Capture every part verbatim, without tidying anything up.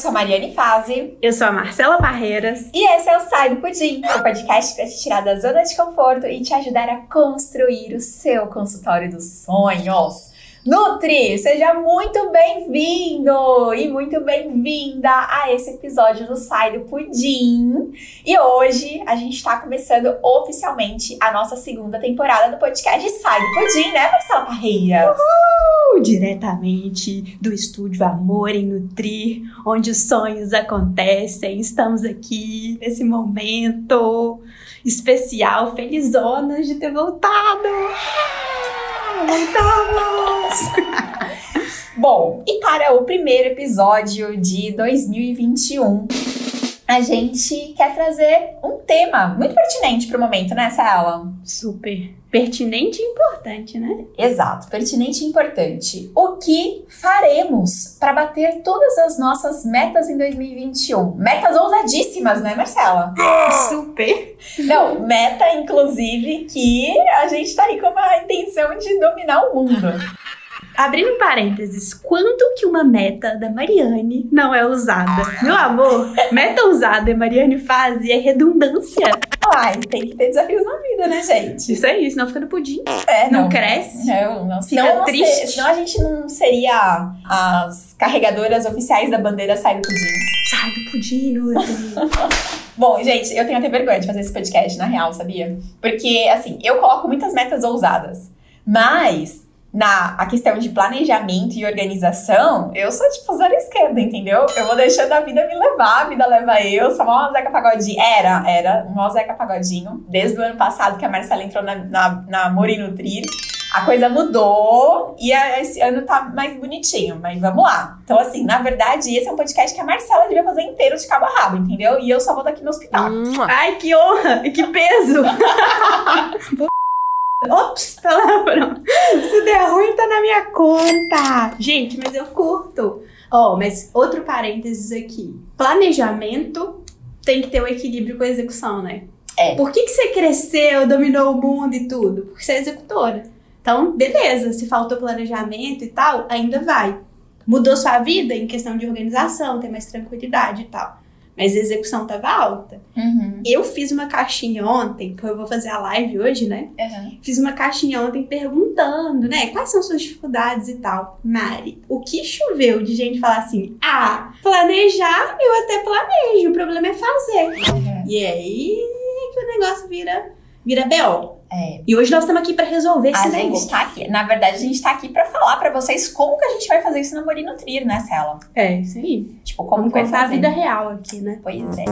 sou a Mariane Fazzi. Eu sou a Marcela Barreiras. E esse é o Sai do Pudim, o podcast para te tirar da zona de conforto e te ajudar a construir o seu consultório dos sonhos. Nutri, seja muito bem-vindo e muito bem-vinda a esse episódio do Sai do Pudim. E hoje a gente está começando oficialmente a nossa segunda temporada do podcast Sai do Pudim, né, Marcela Barreiras? Uhul! Diretamente do estúdio Amor e Nutri, onde os sonhos acontecem. Estamos aqui nesse momento especial, felizonas de ter voltado! Voltamos! Bom, e para o primeiro episódio de dois mil e vinte e um, a gente quer trazer um tema muito pertinente para o momento, né, Sela? Super. Pertinente e importante, né? Exato, pertinente e importante. O que faremos para bater todas as nossas metas em dois mil e vinte e um? Metas ousadíssimas, né, Marcela? Super! Não, meta, inclusive, que a gente tá aí com uma intenção de dominar o mundo. Abrindo parênteses, quando que uma meta da Mariane não é usada? Meu amor, meta usada e Mariane faz é redundância. Ai, tem que ter desafios na vida, né, gente? Isso aí, senão fica no pudim. É, não, não cresce, não, não fica não, triste. Não ser, senão a gente não seria as carregadoras oficiais da bandeira Sai do Pudim. Sai do Pudim, Nuti. Bom, gente, eu tenho até vergonha de fazer esse podcast, na real, sabia? Porque, assim, eu coloco muitas metas ousadas, mas... Na a questão de planejamento e organização, eu sou tipo zero esquerda, entendeu? Eu vou deixando a vida me levar, a vida leva eu, sou uma Zeca Pagodinho. Era, era, uma Zeca Pagodinho. Desde o ano passado que a Marcela entrou na, na, na Amor e Nutri, a coisa mudou e a, esse ano tá mais bonitinho, mas vamos lá. Então, assim, na verdade, esse é um podcast que a Marcela devia fazer inteiro de cabo a rabo, entendeu? E eu só vou daqui no hospital. Hum. Ai, que honra, que peso! Ops, tá lá, pronto. Se der ruim, tá na minha conta. Gente, mas eu curto. Ó, oh, mas outro parênteses aqui. Planejamento tem que ter um equilíbrio com a execução, né? É. Por que que você cresceu, dominou o mundo e tudo? Porque você é executora. Então, beleza, se faltou planejamento e tal, ainda vai. Mudou sua vida em questão de organização, tem mais tranquilidade e tal. Mas a execução tava alta. Uhum. Eu fiz uma caixinha ontem, porque eu vou fazer a live hoje, né? Uhum. Fiz uma caixinha ontem perguntando, né? Quais são suas dificuldades e tal. Mari, o que choveu de gente falar assim, ah, planejar eu até planejo, o problema é fazer. Uhum. E aí que o negócio vira, vira B O. É. E hoje nós estamos aqui para resolver esse a negócio. Gente tá aqui, na verdade, a gente está aqui para falar para vocês como que a gente vai fazer isso no Amor e Nutrir, né, Cela? É, isso aí. Tipo, como Vamos que contar vai fazer. A vida real aqui, né? Pois é.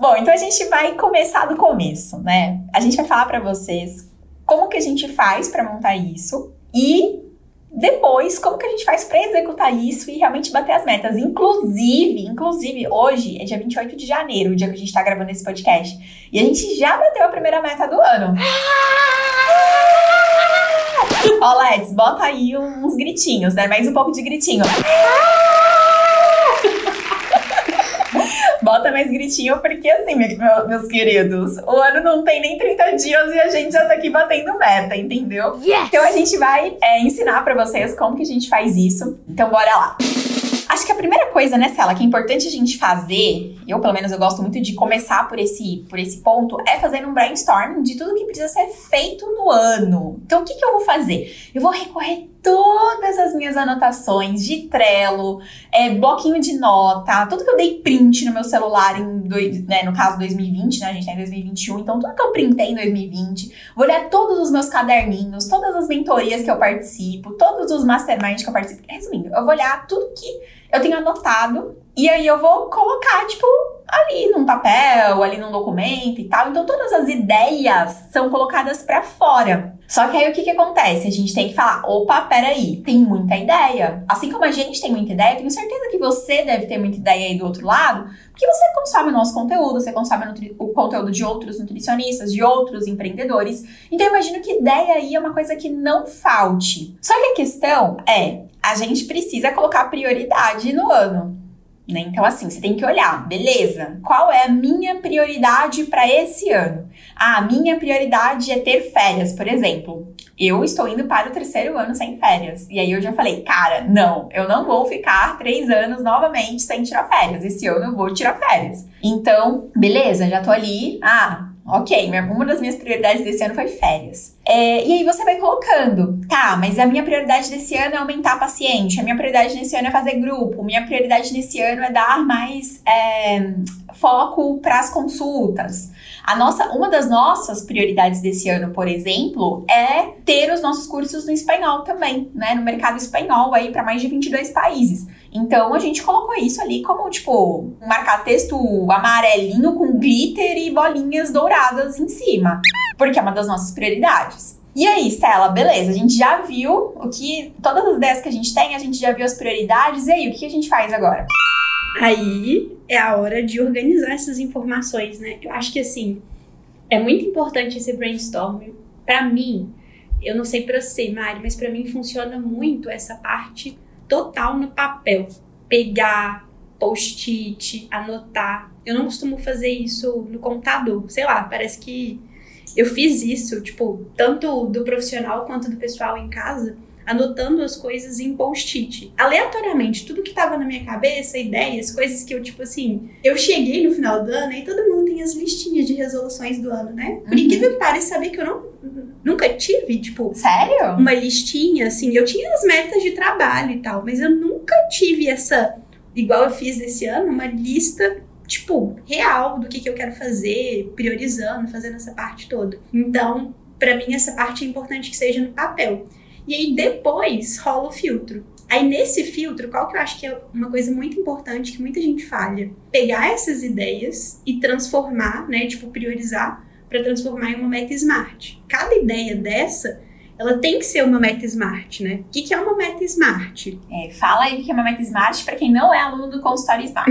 Bom, então a gente vai começar do começo, né? A gente vai falar para vocês como que a gente faz para montar isso e depois como que a gente faz para executar isso e realmente bater as metas. Inclusive, inclusive, hoje é dia vinte e oito de janeiro, o dia que a gente tá gravando esse podcast. E a gente já bateu a primeira meta do ano. Ó, Leds, bota aí uns gritinhos, né? Mais um pouco de gritinho. Bota mais gritinho, porque assim, meu, meus queridos, o ano não tem nem trinta dias e a gente já tá aqui batendo meta, entendeu? Yes! Então a gente vai é, ensinar pra vocês como que a gente faz isso. Então bora lá. Acho que a primeira coisa, né, Cela, que é importante a gente fazer, eu pelo menos eu gosto muito de começar por esse, por esse ponto, é fazer um brainstorming de tudo que precisa ser feito no ano. Então, o que que eu vou fazer? Eu vou recorrer todas as minhas anotações de Trello, é, bloquinho de nota, tudo que eu dei print no meu celular, em dois, né, no caso dois mil e vinte, né, a gente tá em dois mil e vinte e um, então tudo que eu printei em dois mil e vinte, vou olhar todos os meus caderninhos, todas as mentorias que eu participo, todos os masterminds que eu participo, resumindo, eu vou olhar tudo que eu tenho anotado, e aí eu vou colocar, tipo, ali num papel, ali num documento e tal. Então, todas as ideias são colocadas pra fora. Só que aí, o que que acontece? A gente tem que falar, opa, peraí, tem muita ideia. Assim como a gente tem muita ideia, eu tenho certeza que você deve ter muita ideia aí do outro lado, porque você consome o nosso conteúdo, você consome o conteúdo de outros nutricionistas, de outros empreendedores. Então, eu imagino que ideia aí é uma coisa que não falte. Só que a questão é... a gente precisa colocar prioridade no ano. né? Então, assim, você tem que olhar, beleza, qual é a minha prioridade para esse ano? Ah, a minha prioridade é ter férias, por exemplo. Eu estou indo para o terceiro ano sem férias. E aí eu já falei, cara, não, eu não vou ficar três anos novamente sem tirar férias. Esse ano eu vou tirar férias. Então, beleza, já tô ali. Ah, ok, uma das minhas prioridades desse ano foi férias. É, e aí você vai colocando, tá, mas a minha prioridade desse ano é aumentar paciente, a minha prioridade desse ano é fazer grupo, minha prioridade desse ano é dar mais é, foco para as consultas. A nossa, uma das nossas prioridades desse ano, por exemplo, é ter os nossos cursos no espanhol também, né, no mercado espanhol aí para mais de vinte e dois países. Então, a gente colocou isso ali como, tipo, um marca-texto amarelinho com glitter e bolinhas douradas em cima, porque é uma das nossas prioridades. E aí, Stella, beleza, a gente já viu o que... Todas as ideias que a gente tem, a gente já viu as prioridades, e aí, o que a gente faz agora? Aí é a hora de organizar essas informações, né? Eu acho que, assim, é muito importante esse brainstorm. Pra mim, eu não sei pra você, Mari, mas pra mim funciona muito essa parte... total no papel, pegar, post-it, anotar. Eu não costumo fazer isso no computador, sei lá, parece que eu fiz isso, tipo, tanto do profissional quanto do pessoal em casa, anotando as coisas em post-it, aleatoriamente, tudo que tava na minha cabeça, ideias, coisas que eu, tipo assim, eu cheguei no final do ano e todo mundo tem as listinhas de resoluções do ano, né? Por incrível que pareça, saber que eu não... Nunca tive, tipo... Sério? Uma listinha, assim... Eu tinha as metas de trabalho e tal... Mas eu nunca tive essa... Igual eu fiz esse ano... Uma lista, tipo... Real do que, que eu quero fazer... Priorizando... Fazendo essa parte toda... Então... Pra mim essa parte é importante que seja no papel... E aí depois... Rola o filtro... Aí nesse filtro... Qual que eu acho que é uma coisa muito importante... Que muita gente falha... Pegar essas ideias... E transformar... né? Tipo, priorizar... para transformar em uma meta SMART. Cada ideia dessa, ela tem que ser uma meta SMART, né? O que, que é uma meta SMART? É, fala aí o que é uma meta SMART para quem não é aluno do Consultório Smart.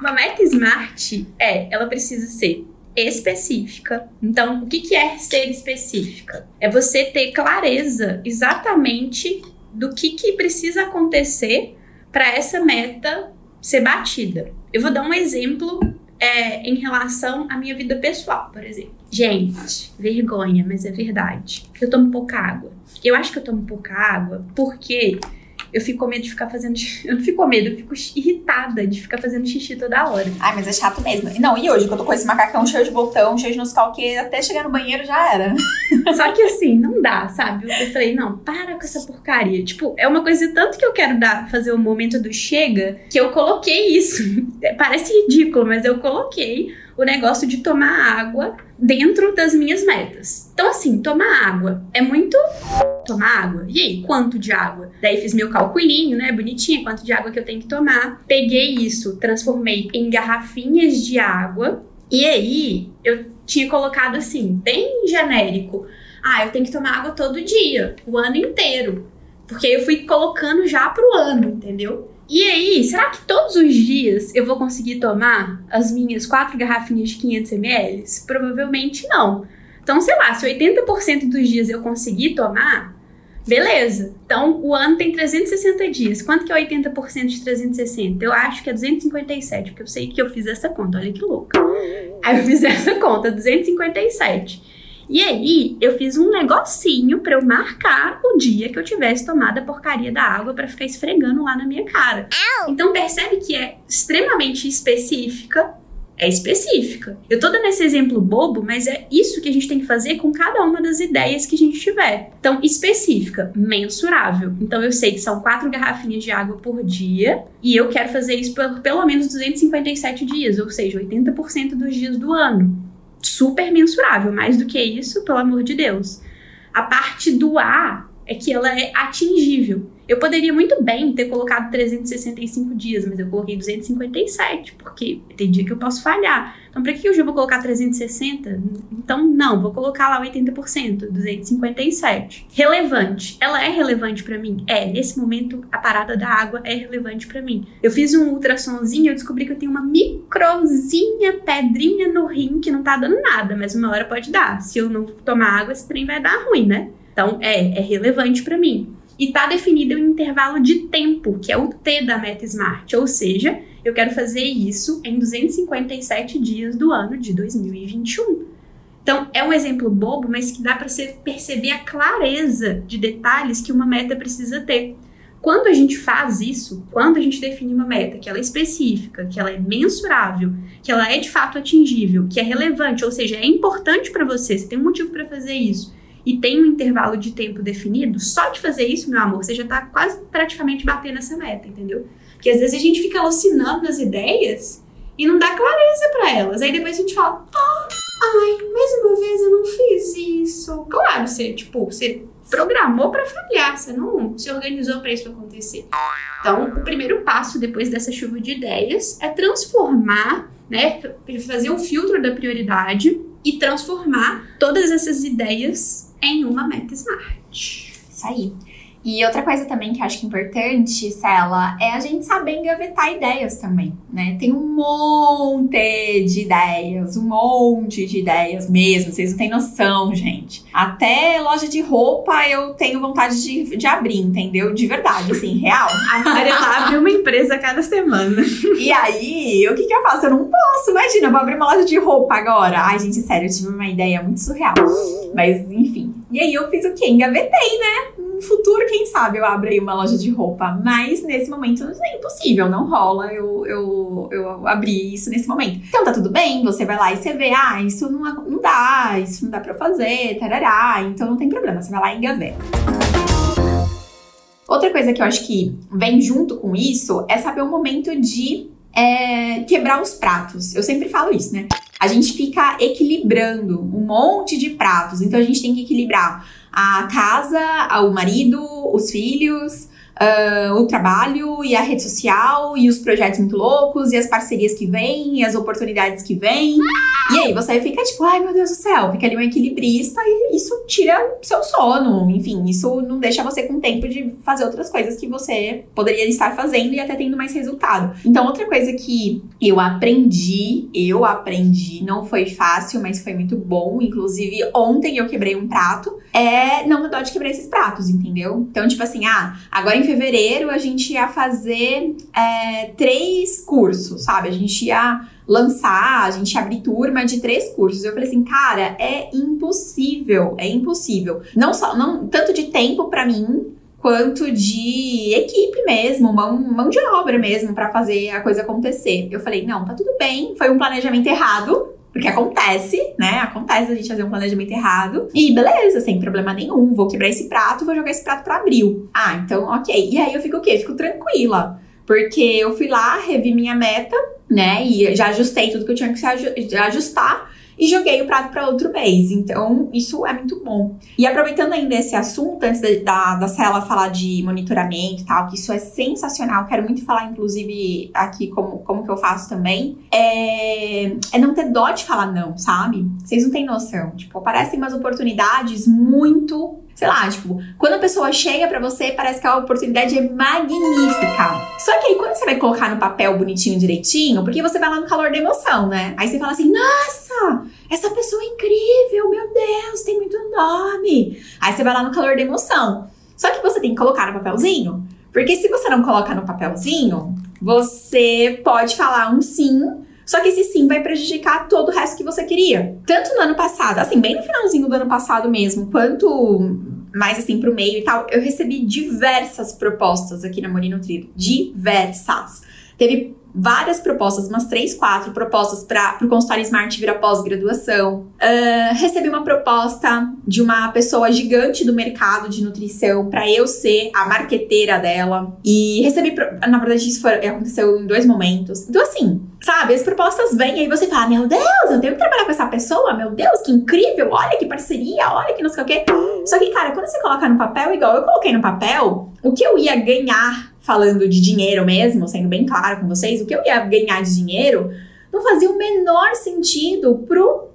Uma meta SMART, é, ela precisa ser específica. Então, o que, que é ser específica? É você ter clareza exatamente do que, que precisa acontecer para essa meta ser batida. Eu vou dar um exemplo... É, em relação à minha vida pessoal, por exemplo. Gente, vergonha, mas é verdade. Eu tomo pouca água. Eu acho que eu tomo pouca água porque eu fico com medo de ficar fazendo... Eu não fico com medo, eu fico irritada de ficar fazendo xixi toda hora. Ai, mas é chato mesmo. Não, e hoje que eu tô com esse macacão cheio de botão, cheio de noscal, que até chegar no banheiro já era. Só que assim, não dá, sabe? Eu falei, não, para com essa porcaria. Tipo, é uma coisa tanto que eu quero dar, fazer o momento do chega, que eu coloquei isso. Parece ridículo, mas eu coloquei o negócio de tomar água dentro das minhas metas. Então assim, tomar água é muito... Tomar água? E aí, quanto de água? Daí fiz meu calculinho, né, bonitinho, quanto de água que eu tenho que tomar. Peguei isso, transformei em garrafinhas de água. E aí, eu tinha colocado assim, bem genérico. Ah, eu tenho que tomar água todo dia, o ano inteiro. Porque eu fui colocando já pro ano, entendeu? E aí, será que todos os dias eu vou conseguir tomar as minhas quatro garrafinhas de quinhentos mililitros? Provavelmente não. Então, sei lá, se oitenta por cento dos dias eu conseguir tomar, beleza. Então, o ano tem trezentos e sessenta dias. Quanto que é oitenta por cento de trezentos e sessenta? Eu acho que é duzentos e cinquenta e sete, porque eu sei que eu fiz essa conta. Olha que louca. Aí eu fiz essa conta, duzentos e cinquenta e sete. E aí, eu fiz um negocinho pra eu marcar o dia que eu tivesse tomado a porcaria da água pra ficar esfregando lá na minha cara. Então, percebe que é extremamente específica. É específica. Eu tô dando esse exemplo bobo, mas é isso que a gente tem que fazer com cada uma das ideias que a gente tiver. Então, específica, mensurável. Então, eu sei que são quatro garrafinhas de água por dia e eu quero fazer isso por pelo menos duzentos e cinquenta e sete dias, ou seja, oitenta por cento dos dias do ano. Super mensurável, mais do que isso, pelo amor de Deus. A parte do A é que ela é atingível. Eu poderia muito bem ter colocado trezentos e sessenta e cinco dias, mas eu coloquei duzentos e cinquentos e sete, porque tem dia que eu posso falhar. Então, para que eu já vou colocar trezentos e sessenta? Então, não, vou colocar lá oitenta por cento, duzentos e cinquenta e sete. Relevante. Ela é relevante para mim? É, nesse momento, a parada da água é relevante para mim. Eu fiz um ultrassomzinho, eu descobri que eu tenho uma microzinha pedrinha no rim que não tá dando nada, mas uma hora pode dar. Se eu não tomar água, esse trem vai dar ruim, né? Então, é, é relevante para mim. E está definido o intervalo de tempo, que é o T da meta SMART, ou seja, eu quero fazer isso em duzentos e cinquenta e sete dias do ano de dois mil e vinte e um. Então, é um exemplo bobo, mas que dá para você perceber a clareza de detalhes que uma meta precisa ter. Quando a gente faz isso, quando a gente define uma meta, que ela é específica, que ela é mensurável, que ela é de fato atingível, que é relevante, ou seja, é importante para você, você tem um motivo para fazer isso, e tem um intervalo de tempo definido, só de fazer isso, meu amor, você já está quase praticamente batendo essa meta, entendeu? Porque às vezes a gente fica alucinando nas ideias e não dá clareza para elas. Aí depois a gente fala, ah, ai, mais uma vez eu não fiz isso. Claro, você, tipo, você programou para falhar, você não se organizou para isso acontecer. Então, o primeiro passo depois dessa chuva de ideias é transformar, né, fazer um filtro da prioridade e transformar todas essas ideias em uma meta SMART. Isso aí. E outra coisa também que eu acho que é importante, Cela, é a gente saber engavetar ideias também, né? Tem um monte de ideias, um monte de ideias mesmo, vocês não têm noção, gente. Até loja de roupa eu tenho vontade de, de abrir, entendeu? De verdade, assim, real. A Mariana abre uma empresa cada semana. E aí, o que que eu faço? Eu não posso, imagina, eu vou abrir uma loja de roupa agora. Ai, gente, sério, eu tive uma ideia muito surreal. Mas, enfim. E aí eu fiz o quê? Engavetei, né? No futuro, quem sabe, eu abro aí uma loja de roupa. Mas nesse momento é impossível, não rola eu, eu, eu abrir isso nesse momento. Então tá tudo bem, você vai lá e você vê, ah, isso não, não dá, isso não dá pra eu fazer, tarará. Então não tem problema, você vai lá e engaveta. Outra coisa que eu acho que vem junto com isso é saber o momento de é, quebrar os pratos. Eu sempre falo isso, né? A gente fica equilibrando um monte de pratos, então a gente tem que equilibrar a casa, o marido, os filhos, uh, o trabalho e a rede social e os projetos muito loucos e as parcerias que vêm e as oportunidades que vêm. E aí você fica tipo, ai meu Deus do céu, fica ali um equilibrista e isso tira o seu sono. Enfim, isso não deixa você com tempo de fazer outras coisas que você poderia estar fazendo e até tendo mais resultado. Então outra coisa que eu aprendi, eu aprendi, não foi fácil, mas foi muito bom. Inclusive ontem eu quebrei um prato, é É, não dá de quebrar esses pratos, entendeu? Então, tipo assim, ah, agora em fevereiro a gente ia fazer é, três cursos, sabe? A gente ia lançar, a gente ia abrir turma de três cursos. Eu falei assim, cara, é impossível, é impossível. Não só, não, tanto de tempo pra mim, quanto de equipe mesmo, mão, mão de obra mesmo pra fazer a coisa acontecer. Eu falei, não, tá tudo bem, foi um planejamento errado. Porque acontece, né? Acontece a gente fazer um planejamento errado. E beleza, sem problema nenhum. Vou quebrar esse prato, vou jogar esse prato pra abril. Ah, então, ok. E aí eu fico o quê? Fico tranquila. Porque eu fui lá, revi minha meta, né? E já ajustei tudo que eu tinha que ajustar. E joguei o prato pra outro mês. Então, isso é muito bom. E aproveitando ainda esse assunto, antes da, da, da Cela falar de monitoramento e tal, que isso é sensacional. Quero muito falar, inclusive, aqui como, como que eu faço também. É, é não ter dó de falar não, sabe? Vocês não têm noção. Tipo, aparecem umas oportunidades muito... Sei lá, tipo, quando a pessoa chega pra você, parece que a oportunidade é magnífica. Só que aí, quando você vai colocar no papel bonitinho, direitinho, porque você vai lá no calor da emoção, né? Aí você fala assim, nossa, essa pessoa é incrível, meu Deus, tem muito nome. Aí você vai lá no calor da emoção. Só que você tem que colocar no papelzinho, porque se você não colocar no papelzinho, você pode falar um sim, só que esse sim vai prejudicar todo o resto que você queria. Tanto no ano passado, assim, bem no finalzinho do ano passado mesmo, quanto mais assim pro meio e tal, eu recebi diversas propostas aqui na Amor e Nutri. Diversas. Teve várias propostas, umas três, quatro propostas para o Consultório Smart virar pós-graduação. Uh, recebi uma proposta de uma pessoa gigante do mercado de nutrição para eu ser a marqueteira dela. E recebi, na verdade, isso foi, aconteceu em dois momentos. Então, assim, sabe, as propostas vêm e aí você fala, meu Deus, eu tenho que trabalhar com essa pessoa, meu Deus, que incrível, olha que parceria, olha que não sei o quê. Só que, cara, quando você coloca no papel, igual eu coloquei no papel, o que eu ia ganhar falando de dinheiro mesmo, sendo bem claro com vocês, o que eu ia ganhar de dinheiro não fazia o menor sentido pro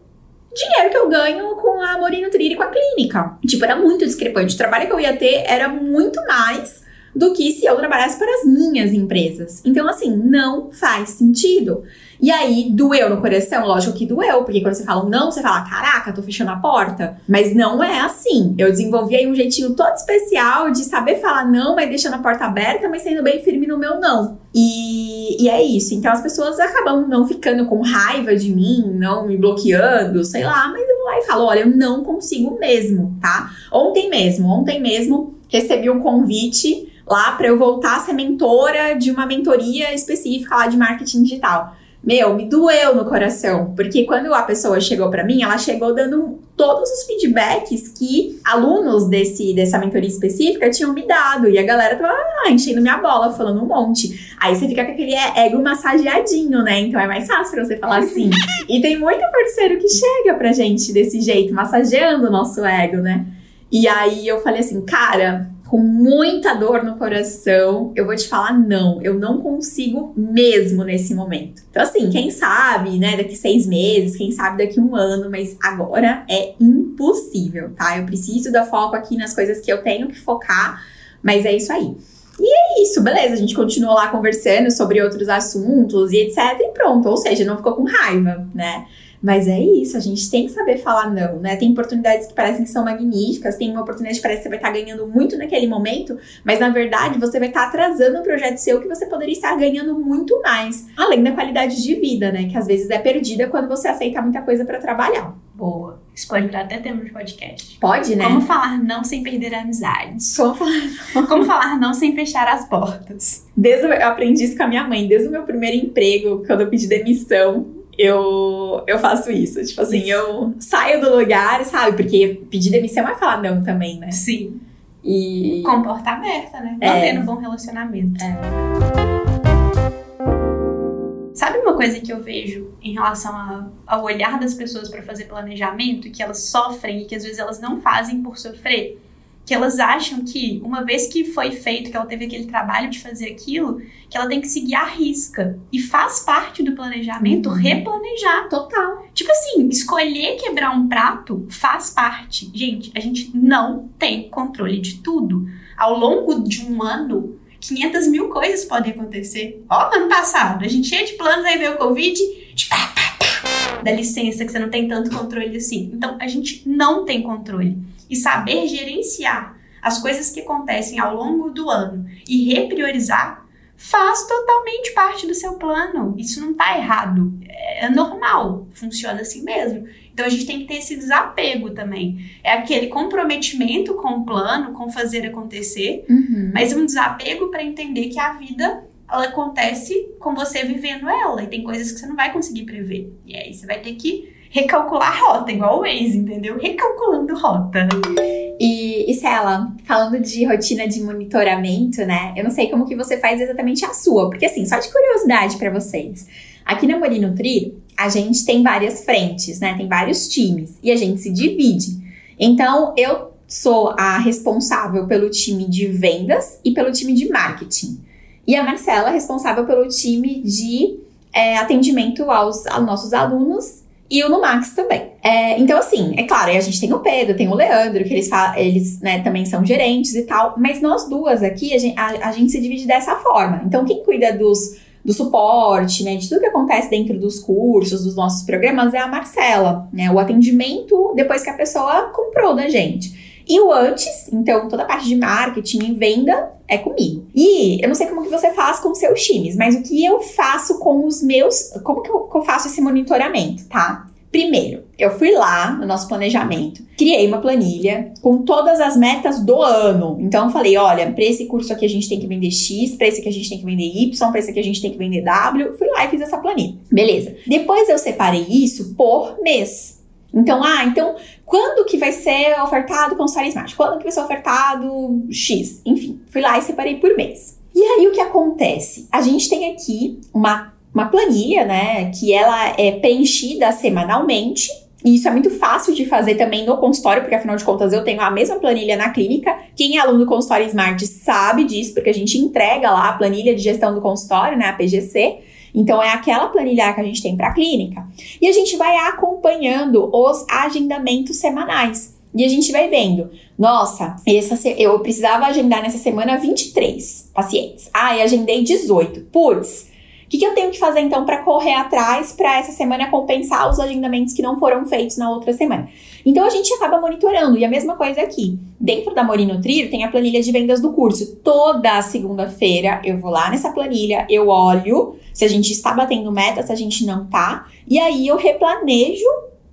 dinheiro que eu ganho com a Amor e Nutri e com a clínica. Tipo, era muito discrepante. O trabalho que eu ia ter era muito mais do que se eu trabalhasse para as minhas empresas. Então, assim, não faz sentido. E aí, doeu no coração? Lógico que doeu, porque quando você fala não, você fala, caraca, tô fechando a porta. Mas não é assim. Eu desenvolvi aí um jeitinho todo especial de saber falar não, mas deixando a porta aberta, mas sendo bem firme no meu não. E E, e é isso. Então as pessoas acabam não ficando com raiva de mim, não me bloqueando, sei lá, mas eu vou lá e falo, olha, eu não consigo mesmo, tá? Ontem mesmo, ontem mesmo recebi um convite lá pra eu voltar a ser mentora de uma mentoria específica lá de marketing digital. Meu, me doeu no coração, porque quando a pessoa chegou pra mim, ela chegou dando todos os feedbacks que alunos desse, dessa mentoria específica tinham me dado, e a galera tava ah, enchendo minha bola, falando um monte. Aí você fica com aquele ego massageadinho, né? Então é mais fácil pra você falar assim. E tem muito parceiro que chega pra gente desse jeito, massageando o nosso ego, né? E aí eu falei assim, cara, com muita dor no coração, eu vou te falar não, eu não consigo mesmo nesse momento. Então assim, quem sabe, né, daqui seis meses, quem sabe daqui um ano, mas agora é impossível, tá? Eu preciso dar foco aqui nas coisas que eu tenho que focar, mas é isso aí. E é isso, beleza, a gente continuou lá conversando sobre outros assuntos e etcétera e pronto, ou seja, não ficou com raiva, né? Mas é isso, a gente tem que saber falar não, né? Tem oportunidades que parecem que são magníficas, tem uma oportunidade que parece que você vai estar ganhando muito naquele momento, mas na verdade você vai estar atrasando um projeto seu que você poderia estar ganhando muito mais, além da qualidade de vida, né? Que às vezes é perdida quando você aceita muita coisa para trabalhar. Boa. Isso pode virar até tema de podcast. Pode, né? Como falar não sem perder a amizade. Como falar não, Como falar não sem fechar as portas. Desde o... Eu aprendi isso com a minha mãe, desde o meu primeiro emprego, quando eu pedi demissão. Eu, eu faço isso, tipo assim, eu saio do lugar, sabe? Porque pedir demissão é falar não também, né? Sim. E... comportar aberta, né? É. Mantendo um bom relacionamento. É. Sabe uma coisa que eu vejo em relação a, ao olhar das pessoas para fazer planejamento? Que elas sofrem e que às vezes elas não fazem por sofrer. Que elas acham que uma vez que foi feito, que ela teve aquele trabalho de fazer aquilo, que ela tem que seguir à risca. E faz parte do planejamento replanejar. Total. Tipo assim, escolher quebrar um prato faz parte. Gente, a gente não tem controle de tudo. Ao longo de um ano, quinhentas mil coisas podem acontecer. Ó, ano passado, a gente cheia de planos, aí veio o Covid, tipo, pá, pá, pá. Dá licença que você não tem tanto controle assim. Então, a gente não tem controle. E saber gerenciar as coisas que acontecem ao longo do ano e repriorizar faz totalmente parte do seu plano. Isso não tá errado, é normal, funciona assim mesmo. Então a gente tem que ter esse desapego também. É aquele comprometimento com o plano, com fazer acontecer, uhum. Mas um desapego para entender que a vida ela acontece com você vivendo ela e tem coisas que você não vai conseguir prever. E aí você vai ter que recalcular a rota, igual o Waze, entendeu? Recalculando rota. E, e Cela, falando de rotina de monitoramento, né? Eu não sei como que você faz exatamente a sua, porque assim, só de curiosidade pra vocês. Aqui na Amor e Nutri, a gente tem várias frentes, né? Tem vários times e a gente se divide. Então, eu sou a responsável pelo time de vendas e pelo time de marketing. E a Marcela é responsável pelo time de é, atendimento aos, aos nossos alunos e o Numax também. É, então, assim, é claro, a gente tem o Pedro, tem o Leandro, que eles, falam, eles né, também são gerentes e tal, mas nós duas aqui, a gente, a, a gente se divide dessa forma. Então, quem cuida dos, do suporte, né, de tudo que acontece dentro dos cursos, dos nossos programas, é a Marcela, né, o atendimento depois que a pessoa comprou da gente. E o antes, então, toda a parte de marketing e venda é comigo. E eu não sei como que você faz com os seus times, mas o que eu faço com os meus... Como que eu, que eu faço esse monitoramento, tá? Primeiro, eu fui lá no nosso planejamento, criei uma planilha com todas as metas do ano. Então, eu falei, olha, pra esse curso aqui a gente tem que vender X, pra esse aqui a gente tem que vender Y, pra esse aqui a gente tem que vender W. Fui lá e fiz essa planilha. Beleza. Depois eu separei isso por mês. Então, ah, então, quando que vai ser ofertado o consultório Smart? Quando que vai ser ofertado X? Enfim, fui lá e separei por mês. E aí, o que acontece? A gente tem aqui uma, uma planilha, né, que ela é preenchida semanalmente. E isso é muito fácil de fazer também no consultório, porque afinal de contas eu tenho a mesma planilha na clínica. Quem é aluno do consultório Smart sabe disso, porque a gente entrega lá a planilha de gestão do consultório, né, a P G C. Então, é aquela planilha que a gente tem para a clínica. E a gente vai acompanhando os agendamentos semanais. E a gente vai vendo, nossa, essa se... eu precisava agendar nessa semana vinte e três pacientes. Ah, e agendei dezoito. Putz, o que, que eu tenho que fazer então para correr atrás para essa semana compensar os agendamentos que não foram feitos na outra semana? Então, a gente acaba monitorando. E a mesma coisa aqui. Dentro da Amor e Nutri, tem a planilha de vendas do curso. Toda segunda-feira, eu vou lá nessa planilha, eu olho se a gente está batendo meta, se a gente não tá. E aí, eu replanejo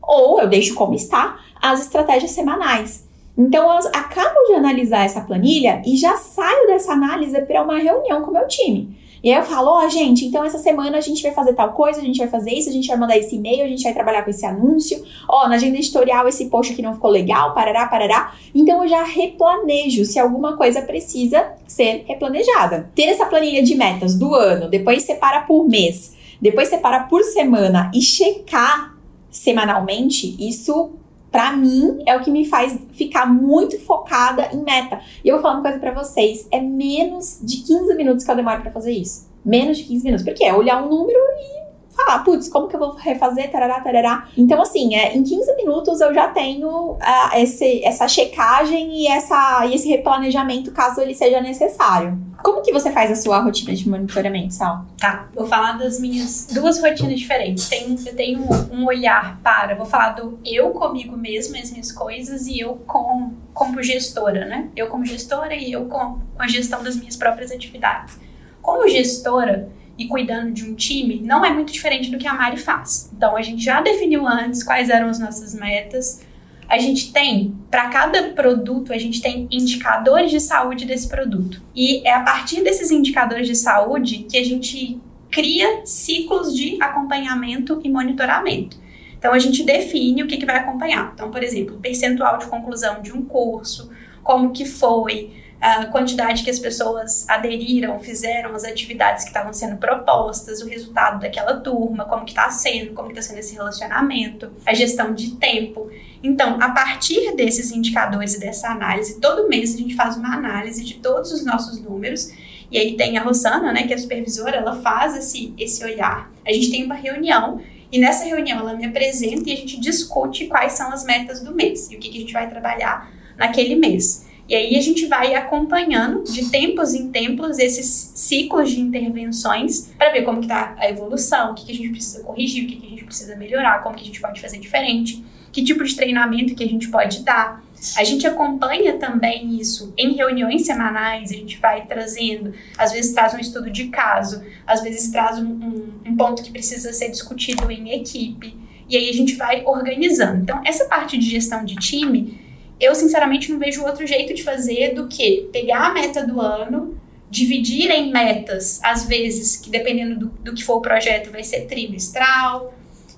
ou eu deixo como está as estratégias semanais. Então, eu acabo de analisar essa planilha e já saio dessa análise para uma reunião com o meu time. E aí eu falo, ó, oh, gente, então essa semana a gente vai fazer tal coisa, a gente vai fazer isso, a gente vai mandar esse e-mail, a gente vai trabalhar com esse anúncio. Ó, oh, na agenda editorial esse post aqui não ficou legal, parará, parará. Então, eu já replanejo se alguma coisa precisa ser replanejada. Ter essa planilha de metas do ano, depois separa por mês, depois separa por semana e checar semanalmente, isso... Pra mim, é o que me faz ficar muito focada em meta. E eu vou falar uma coisa pra vocês, é menos de quinze minutos que eu demoro pra fazer isso. Menos de quinze minutos, porque é olhar um número e falar, putz, como que eu vou refazer, tarará, tarará. Então, assim, é, em quinze minutos eu já tenho uh, esse, essa checagem e, essa, e esse replanejamento, caso ele seja necessário. Como que você faz a sua rotina de monitoramento, Sal? Tá, vou falar das minhas duas rotinas diferentes. Tem, eu tenho um, um olhar para... Vou falar do eu comigo mesma, as minhas coisas, e eu com, como gestora, né? Eu como gestora e eu com a gestão das minhas próprias atividades. Como gestora e cuidando de um time, não é muito diferente do que a Mari faz. Então, a gente já definiu antes quais eram as nossas metas. A gente tem, para cada produto, a gente tem indicadores de saúde desse produto. E é a partir desses indicadores de saúde que a gente cria ciclos de acompanhamento e monitoramento. Então, a gente define o que, que vai acompanhar. Então, por exemplo, percentual de conclusão de um curso, como que foi, a quantidade que as pessoas aderiram, fizeram as atividades que estavam sendo propostas, o resultado daquela turma, como que está sendo, como que está sendo esse relacionamento, a gestão de tempo. Então, a partir desses indicadores e dessa análise, todo mês a gente faz uma análise de todos os nossos números. E aí tem a Rosana, né, que é a supervisora, ela faz esse, esse olhar. A gente tem uma reunião e nessa reunião ela me apresenta e a gente discute quais são as metas do mês e o que, que a gente vai trabalhar naquele mês. E aí a gente vai acompanhando de tempos em tempos esses ciclos de intervenções para ver como que tá a evolução, o que, que a gente precisa corrigir, o que, que a gente precisa melhorar, como que a gente pode fazer diferente, que tipo de treinamento que a gente pode dar. A gente acompanha também isso em reuniões semanais, a gente vai trazendo, às vezes traz um estudo de caso, às vezes traz um, um, um ponto que precisa ser discutido em equipe, e aí a gente vai organizando. Então, essa parte de gestão de time, eu, sinceramente, não vejo outro jeito de fazer do que pegar a meta do ano, dividir em metas, às vezes, que dependendo do, do que for o projeto, vai ser trimestral,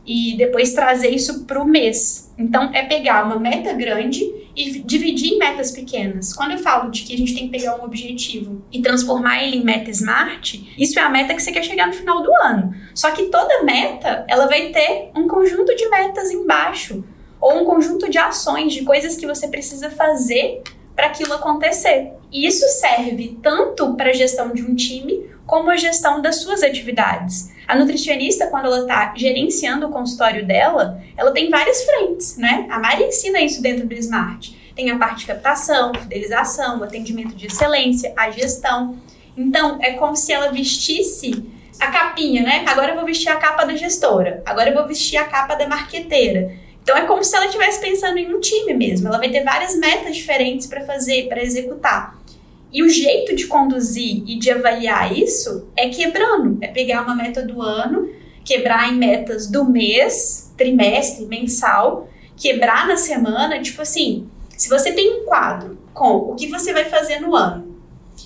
e depois trazer isso para o mês. Então, é pegar uma meta grande e dividir em metas pequenas. Quando eu falo de que a gente tem que pegar um objetivo e transformar ele em meta SMART, isso é a meta que você quer chegar no final do ano. Só que toda meta, ela vai ter um conjunto de metas embaixo, ou um conjunto de ações, de coisas que você precisa fazer para aquilo acontecer. E isso serve tanto para a gestão de um time, como a gestão das suas atividades. A nutricionista, quando ela está gerenciando o consultório dela, ela tem várias frentes, né? A Mari ensina isso dentro do SMART. Tem a parte de captação, fidelização, atendimento de excelência, a gestão. Então, é como se ela vestisse a capinha, né? Agora eu vou vestir a capa da gestora, agora eu vou vestir a capa da marqueteira. Então, é como se ela estivesse pensando em um time mesmo. Ela vai ter várias metas diferentes para fazer, para executar. E o jeito de conduzir e de avaliar isso é quebrando. É pegar uma meta do ano, quebrar em metas do mês, trimestre, mensal, quebrar na semana. Tipo assim, se você tem um quadro com o que você vai fazer no ano,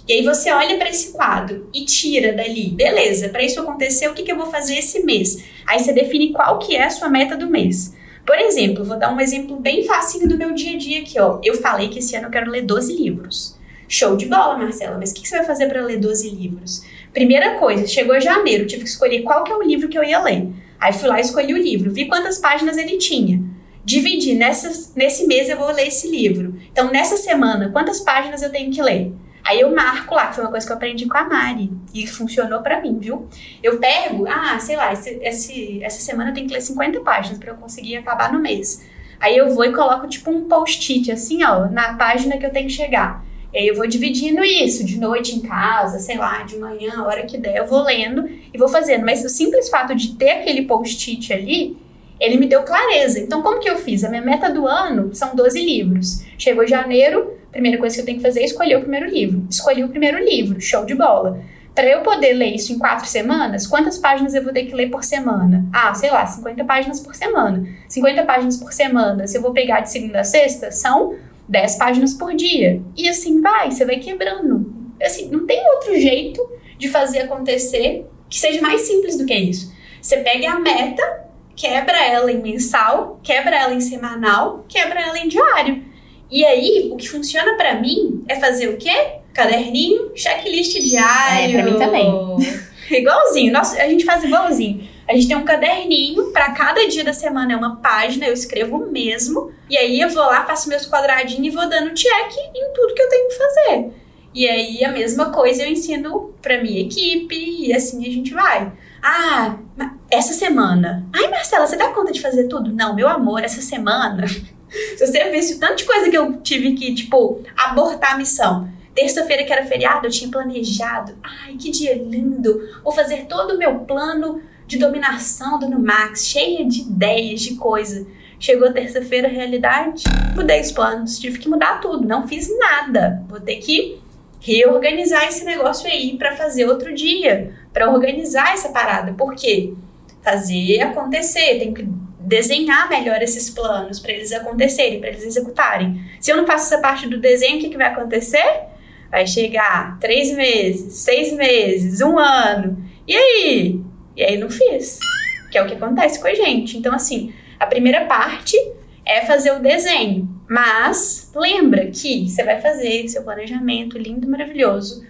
e aí você olha para esse quadro e tira dali, beleza, para isso acontecer, o que, que eu vou fazer esse mês? Aí você define qual que é a sua meta do mês. Por exemplo, vou dar um exemplo bem facinho do meu dia a dia aqui, ó. Eu falei que esse ano eu quero ler doze livros. Show de bola, Marcela, mas o que, que você vai fazer para ler doze livros? Primeira coisa, chegou janeiro, tive que escolher qual que é o livro que eu ia ler. Aí fui lá e escolhi o livro, vi quantas páginas ele tinha. Dividi, nessa, nesse mês eu vou ler esse livro. Então, nessa semana, quantas páginas eu tenho que ler? Aí eu marco lá, que foi uma coisa que eu aprendi com a Mari, e funcionou pra mim, viu? Eu pego, ah, sei lá, esse, esse, essa semana eu tenho que ler cinquenta páginas pra eu conseguir acabar no mês. Aí eu vou e coloco tipo um post-it, assim, ó, na página que eu tenho que chegar. E aí eu vou dividindo isso, de noite em casa, sei lá, de manhã, a hora que der, eu vou lendo e vou fazendo. Mas o simples fato de ter aquele post-it ali, ele me deu clareza. Então, como que eu fiz? A minha meta do ano são doze livros. Chegou janeiro, a primeira coisa que eu tenho que fazer é escolher o primeiro livro. Escolhi o primeiro livro, show de bola. Para eu poder ler isso em quatro semanas, quantas páginas eu vou ter que ler por semana? Ah, sei lá, cinquenta páginas por semana. cinquenta páginas por semana, se eu vou pegar de segunda a sexta, são dez páginas por dia. E assim vai, você vai quebrando. Assim, não tem outro jeito de fazer acontecer que seja mais simples do que isso. Você pega a meta, quebra ela em mensal, quebra ela em semanal, quebra ela em diário. E aí, o que funciona para mim é fazer o quê? Caderninho, checklist diário. É, pra mim também. Igualzinho, nossa, a gente faz igualzinho. A gente tem um caderninho, pra cada dia da semana é uma página, eu escrevo mesmo. E aí eu vou lá, faço meus quadradinhos e vou dando check em tudo que eu tenho que fazer. E aí a mesma coisa eu ensino pra minha equipe e assim a gente vai. Ah, essa semana. Ai, Marcela, você dá conta de fazer tudo? Não, meu amor, essa semana. Se você visse o tanto de coisa que eu tive que, tipo, abortar a missão. Terça-feira, que era feriado, eu tinha planejado. Ai, que dia lindo. Vou fazer todo o meu plano de dominação do Numax, cheia de ideias, de coisa. Chegou terça-feira, realidade, mudei os planos. Tive que mudar tudo, não fiz nada. Vou ter que reorganizar esse negócio aí pra fazer outro dia. Pra organizar essa parada. Por quê? Fazer acontecer. Tem que desenhar melhor esses planos pra eles acontecerem, pra eles executarem. Se eu não faço essa parte do desenho, o que, que vai acontecer? Vai chegar três meses, seis meses, um ano. E aí? E aí não fiz. Que é o que acontece com a gente. Então, assim, a primeira parte é fazer o desenho. Mas lembra que você vai fazer seu planejamento lindo, maravilhoso.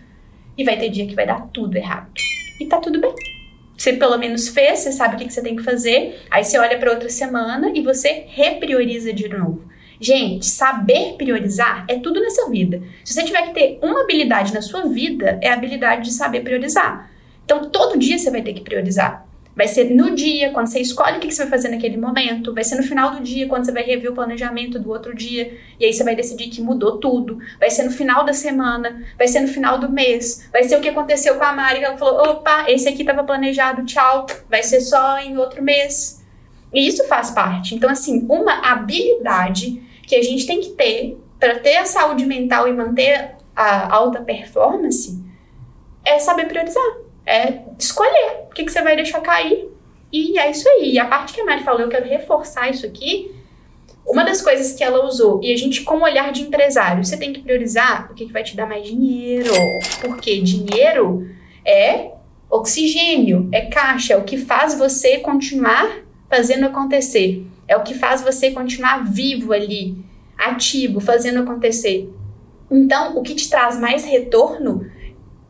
E vai ter dia que vai dar tudo errado. E tá tudo bem. Você pelo menos fez, você sabe o que você tem que fazer. Aí você olha para outra semana e você reprioriza de novo. Gente, saber priorizar é tudo nessa vida. Se você tiver que ter uma habilidade na sua vida, é a habilidade de saber priorizar. Então, todo dia você vai ter que priorizar. Vai ser no dia, quando você escolhe o que você vai fazer naquele momento. Vai ser no final do dia, quando você vai rever o planejamento do outro dia. E aí você vai decidir que mudou tudo. Vai ser no final da semana. Vai ser no final do mês. Vai ser o que aconteceu com a Mari, que ela falou, opa, esse aqui estava planejado, tchau. Vai ser só em outro mês. E isso faz parte. Então, assim, uma habilidade que a gente tem que ter para ter a saúde mental e manter a alta performance é saber priorizar, é escolher o que, que você vai deixar cair, e é isso aí. E a parte que a Mari falou, eu quero reforçar isso aqui, uma das coisas que ela usou, e a gente com o olhar de empresário, você tem que priorizar o que, que vai te dar mais dinheiro, porque dinheiro é oxigênio, é caixa, é o que faz você continuar fazendo acontecer. É o que faz você continuar vivo ali, ativo, fazendo acontecer. Então, o que te traz mais retorno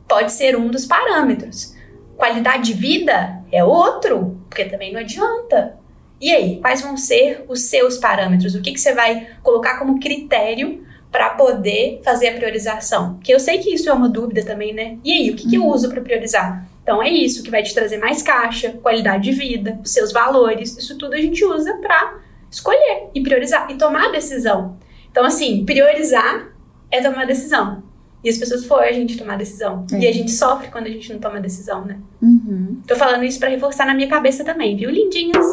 pode ser um dos parâmetros. Qualidade de vida é outro, porque também não adianta. E aí, quais vão ser os seus parâmetros? O que, que você vai colocar como critério para poder fazer a priorização? Porque eu sei que isso é uma dúvida também, né? E aí, o que, que eu uso para priorizar? Então é isso que vai te trazer mais caixa, qualidade de vida, os seus valores, isso tudo a gente usa para escolher e priorizar e tomar decisão. Então assim, priorizar é tomar decisão. E as pessoas fogem a gente tomar decisão. É. E a gente sofre quando a gente não toma decisão, né? Uhum. Tô falando isso pra reforçar na minha cabeça também, viu, lindinhas?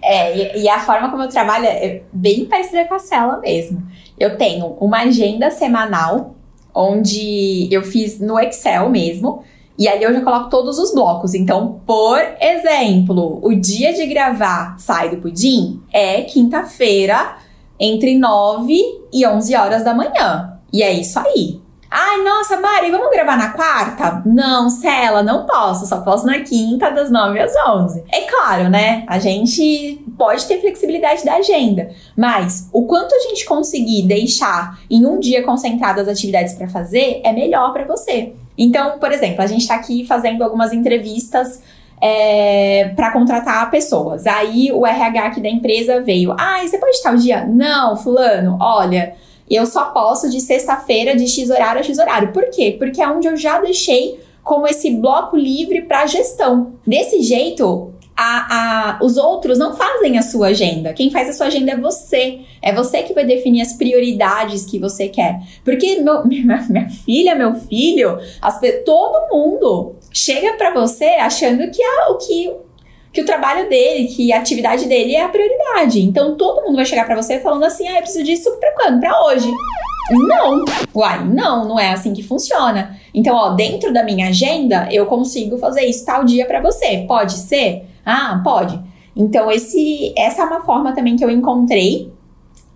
é, e, e a forma como eu trabalho é bem parecida com a Cela mesmo. Eu tenho uma agenda semanal, onde eu fiz no Excel mesmo, e ali eu já coloco todos os blocos. Então, por exemplo, o dia de gravar Sai do Pudim é quinta-feira, entre nove e onze horas da manhã. E é isso aí. Ai, nossa, Mari, vamos gravar na quarta? Não, Cela, não posso. Só posso na quinta, das nove às onze. É claro, né? A gente pode ter flexibilidade da agenda. Mas o quanto a gente conseguir deixar em um dia concentrado as atividades para fazer, é melhor para você. Então, por exemplo, a gente tá aqui fazendo algumas entrevistas É, para contratar pessoas. Aí o R H aqui da empresa veio. Ah, você pode estar o dia? Não, fulano, olha, eu só posso de sexta-feira de X horário a X horário. Por quê? Porque é onde eu já deixei como esse bloco livre para gestão. Desse jeito, a, a, os outros não fazem a sua agenda. Quem faz a sua agenda é você. É você que vai definir as prioridades que você quer. Porque meu, minha, minha filha, meu filho, as, todo mundo chega pra você achando que, ah, o que que o trabalho dele, que a atividade dele é a prioridade. Então, todo mundo vai chegar pra você falando assim, ah, eu preciso disso pra quando? Pra hoje. Não! Uai, não, não é assim que funciona. Então, ó, dentro da minha agenda, eu consigo fazer isso tal dia pra você. Pode ser? Ah, pode. Então, esse, essa é uma forma também que eu encontrei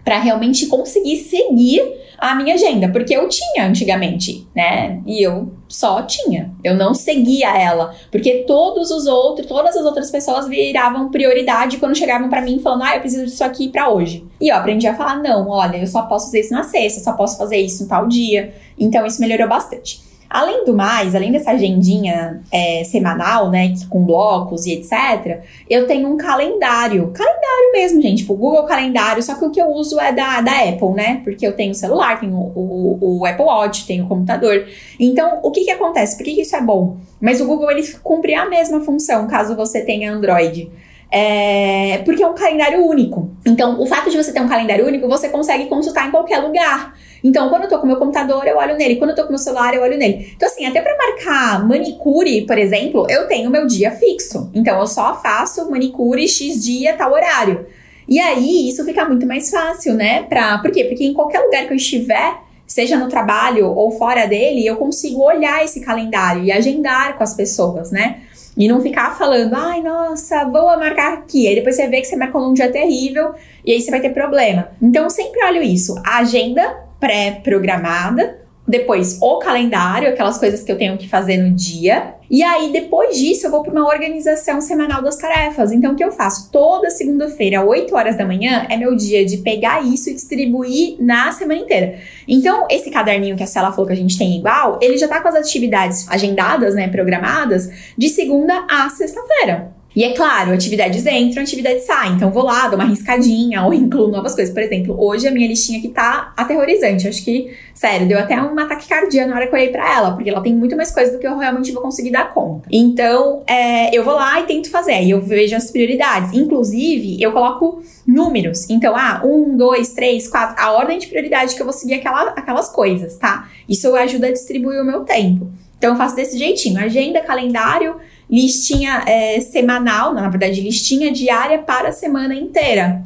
pra realmente conseguir seguir a minha agenda, porque eu tinha antigamente, né? E eu só tinha, eu não seguia ela, porque todos os outros, todas as outras pessoas viravam prioridade quando chegavam pra mim falando, ah, eu preciso disso aqui pra hoje. E eu aprendi a falar, não, olha, eu só posso fazer isso na sexta, só posso fazer isso no tal dia. Então, isso melhorou bastante. Além do mais, além dessa agendinha é, semanal, né, com blocos e etcétera, eu tenho um calendário, calendário mesmo, gente, tipo, Google Calendário, só que o que eu uso é da, da Apple, né, porque eu tenho o celular, tenho o, o, o Apple Watch, tenho o computador. Então, o que que acontece? Por que que isso é bom? Mas o Google, ele cumpre a mesma função, caso você tenha Android. É, porque é um calendário único. Então, o fato de você ter um calendário único, você consegue consultar em qualquer lugar. Então, quando eu tô com o meu computador, eu olho nele. Quando eu tô com o meu celular, eu olho nele. Então, assim, até pra marcar manicure, por exemplo, eu tenho meu dia fixo. Então, eu só faço manicure X dia, tal horário. E aí, isso fica muito mais fácil, né? Pra, por quê? Porque em qualquer lugar que eu estiver, seja no trabalho ou fora dele, eu consigo olhar esse calendário e agendar com as pessoas, né? E não ficar falando, ai, nossa, vou marcar aqui. Aí depois você vê que você marcou num dia terrível e aí você vai ter problema. Então, sempre olho isso. A agenda pré-programada, depois o calendário, aquelas coisas que eu tenho que fazer no dia. E aí, depois disso, eu vou para uma organização semanal das tarefas. Então, o que eu faço? Toda segunda-feira, oito horas da manhã, é meu dia de pegar isso e distribuir na semana inteira. Então, esse caderninho que a Cela falou que a gente tem igual, ele já tá com as atividades agendadas, né, programadas, de segunda a sexta-feira. E é claro, atividades entram, atividades saem. Então, vou lá, dou uma riscadinha ou incluo novas coisas. Por exemplo, hoje a minha listinha aqui tá aterrorizante. Acho que, sério, deu até um ataque cardíaco na hora que eu olhei pra ela, porque ela tem muito mais coisa do que eu realmente vou conseguir dar conta. Então, é, eu vou lá e tento fazer. E eu vejo as prioridades. Inclusive, eu coloco números. Então, ah, um, dois, três, quatro. A ordem de prioridade que eu vou seguir aquela, aquelas coisas, tá? Isso ajuda a distribuir o meu tempo. Então, eu faço desse jeitinho. Agenda, calendário, listinha é, semanal, na verdade, listinha diária para a semana inteira.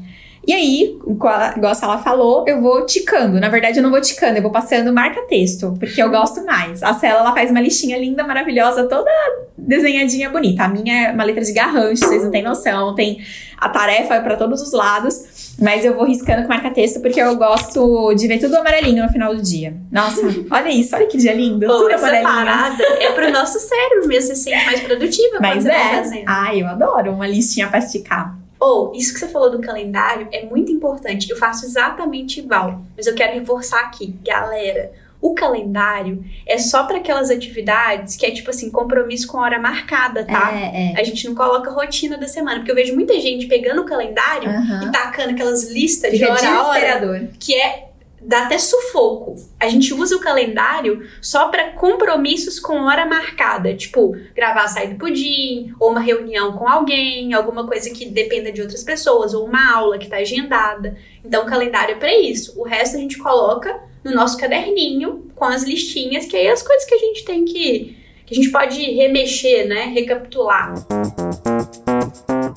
E aí, igual a Cela falou, eu vou ticando. Na verdade, eu não vou ticando, eu vou passando marca-texto, porque eu gosto mais. A Cela, ela faz uma listinha linda, maravilhosa, toda desenhadinha, bonita. A minha é uma letra de garrancho, vocês não têm noção. Tem a tarefa para todos os lados, mas eu vou riscando com marca-texto, porque eu gosto de ver tudo amarelinho no final do dia. Nossa, olha isso, olha que dia lindo. Pô, tudo amarelinho. Essa parada é pro nosso cérebro mesmo, você se sente mais produtiva. Mas quando é, você vai. Ai, eu adoro uma listinha para esticar. Ou, oh, isso que você falou do calendário é muito importante. Eu faço exatamente igual, mas eu quero reforçar aqui. Galera, o calendário é só para aquelas atividades que é tipo assim, compromisso com a hora marcada, tá? É, é. A gente não coloca rotina da semana, porque eu vejo muita gente pegando o calendário uhum. e tacando aquelas listas Fica de hora a hora, que é... dá até sufoco. A gente usa o calendário só para compromissos com hora marcada. Tipo, gravar Sai do Pudim, ou uma reunião com alguém, alguma coisa que dependa de outras pessoas, ou uma aula que tá agendada. Então, o calendário é para isso. O resto a gente coloca no nosso caderninho, com as listinhas, que aí é as coisas que a gente tem que... que a gente pode remexer, né? Recapitular.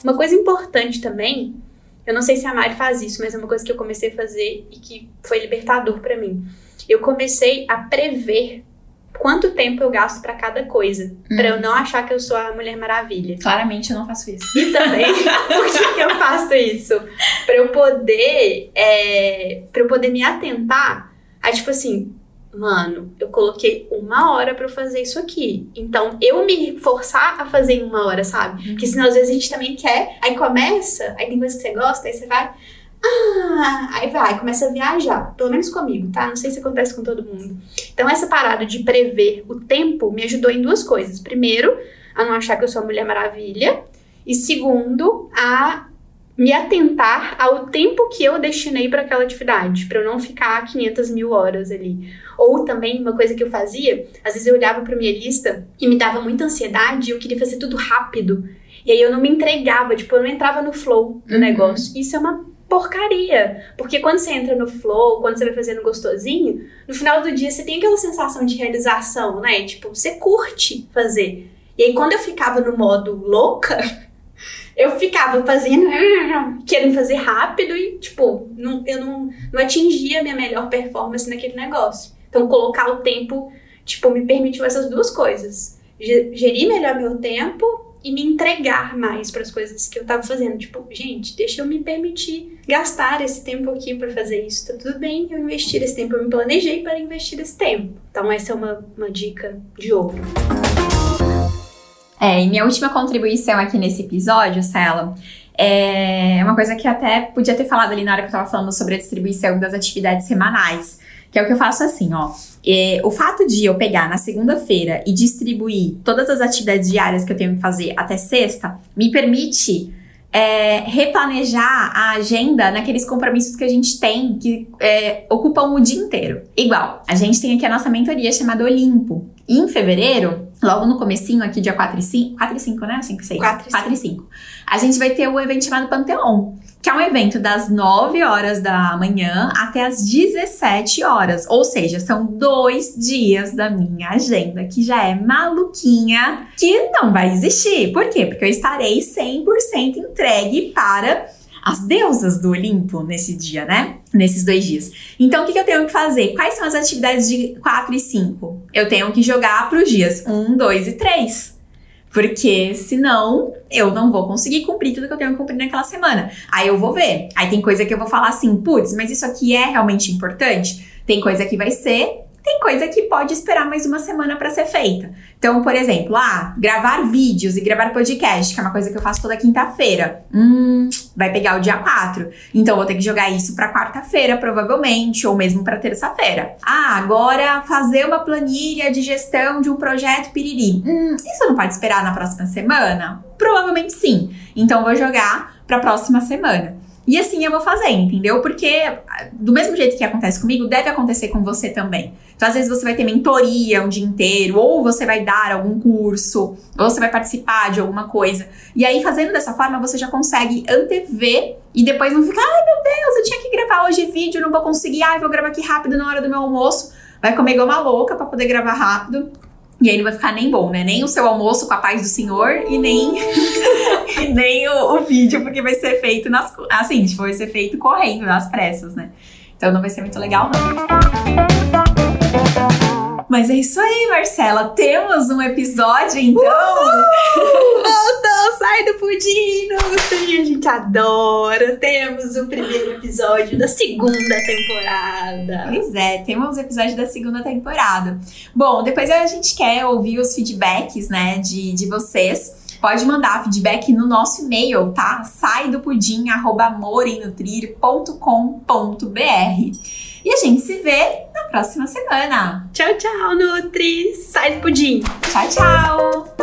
Uma coisa importante também... eu não sei se a Mari faz isso, mas é uma coisa que eu comecei a fazer e que foi libertador pra mim. Eu comecei a prever quanto tempo eu gasto pra cada coisa, hum. pra eu não achar que eu sou a Mulher Maravilha. Claramente eu não faço isso. E também, por que, que eu faço isso? Pra eu poder, é, pra eu poder me atentar a, tipo assim, mano, eu coloquei uma hora pra eu fazer isso aqui. Então, eu me forçar a fazer em uma hora, sabe? Porque senão, às vezes, a gente também quer. Aí começa, aí tem coisa que você gosta, aí você vai... ah, aí vai, começa a viajar. Pelo menos comigo, tá? Não sei se acontece com todo mundo. Então, essa parada de prever o tempo me ajudou em duas coisas. Primeiro, a não achar que eu sou a Mulher Maravilha. E segundo, a... me atentar ao tempo que eu destinei para aquela atividade, para eu não ficar quinhentas mil horas ali. Ou também, uma coisa que eu fazia, às vezes eu olhava para minha lista e me dava muita ansiedade, eu queria fazer tudo rápido. E aí eu não me entregava, tipo, eu não entrava no flow do uhum. negócio. Isso é uma porcaria, porque quando você entra no flow, quando você vai fazendo gostosinho, no final do dia você tem aquela sensação de realização, né? Tipo, você curte fazer. E aí quando eu ficava no modo louca... eu ficava fazendo, querendo fazer rápido e, tipo, não, eu não, não atingia a minha melhor performance naquele negócio. Então, colocar o tempo, tipo, me permitiu essas duas coisas. Gerir melhor meu tempo e me entregar mais para as coisas que eu tava fazendo. Tipo, gente, deixa eu me permitir gastar esse tempo aqui para fazer isso. Tá tudo bem eu investir esse tempo, eu me planejei para investir esse tempo. Então essa é uma, uma dica de ouro. É, e minha última contribuição aqui nesse episódio, Sela, é uma coisa que eu até podia ter falado ali na hora que eu tava falando sobre a distribuição das atividades semanais, que é o que eu faço assim, ó. É, o fato de eu pegar na segunda-feira e distribuir todas as atividades diárias que eu tenho que fazer até sexta, me permite é, replanejar a agenda naqueles compromissos que a gente tem, que é, ocupam o dia inteiro. Igual, a gente tem aqui a nossa mentoria chamada Olimpo. E em fevereiro, logo no comecinho aqui, dia quatro e cinco... quatro e cinco, né? cinco e seis? quatro e cinco. A gente vai ter um evento chamado Panteon, que é um evento das nove horas da manhã até as dezessete horas. Ou seja, são dois dias da minha agenda, que já é maluquinha, que não vai existir. Por quê? Porque eu estarei cem por cento entregue para as deusas do Olimpo nesse dia, né? Nesses dois dias. Então, o que, que eu tenho que fazer? Quais são as atividades de quatro e cinco? Eu tenho que jogar para os dias um, dois e três. Porque senão eu não vou conseguir cumprir tudo que eu tenho que cumprir naquela semana. Aí eu vou ver. Aí tem coisa que eu vou falar assim, putz, mas isso aqui é realmente importante? Tem coisa que vai ser, tem coisa que pode esperar mais uma semana para ser feita. Então, por exemplo, ah, gravar vídeos e gravar podcast, que é uma coisa que eu faço toda quinta-feira. Hum, vai pegar o dia quatro. Então, vou ter que jogar isso para quarta-feira, provavelmente, ou mesmo para terça-feira. Ah, agora fazer uma planilha de gestão de um projeto piriri. Hum, isso não pode esperar na próxima semana? Provavelmente sim. Então, vou jogar para a próxima semana. E assim eu vou fazer, entendeu? Porque do mesmo jeito que acontece comigo, deve acontecer com você também. Então, às vezes você vai ter mentoria um dia inteiro, ou você vai dar algum curso, ou você vai participar de alguma coisa. E aí, fazendo dessa forma, você já consegue antever e depois não ficar, ai meu Deus, eu tinha que gravar hoje vídeo, não vou conseguir, ai, vou gravar aqui rápido na hora do meu almoço. Vai comer igual uma louca pra poder gravar rápido. E aí não vai ficar nem bom, né? Nem o seu almoço com a paz do Senhor e nem, e nem o, o vídeo, porque vai ser feito nas, assim, tipo, vai ser feito correndo, nas pressas, né? Então não vai ser muito legal, não. Mas é isso aí, Marcela. Temos um episódio, então. Uhul! Voltou, sai do pudim! A gente adora. Temos o primeiro episódio da segunda temporada. Pois é, temos o episódio da segunda temporada. Bom, depois a gente quer ouvir os feedbacks, né, de, de vocês. Pode mandar feedback no nosso e-mail, tá? sai do pudim arroba amor e nutrir ponto com ponto b r. E a gente se vê na próxima semana. Tchau, tchau, Nutri! Sai do pudim! Tchau, tchau!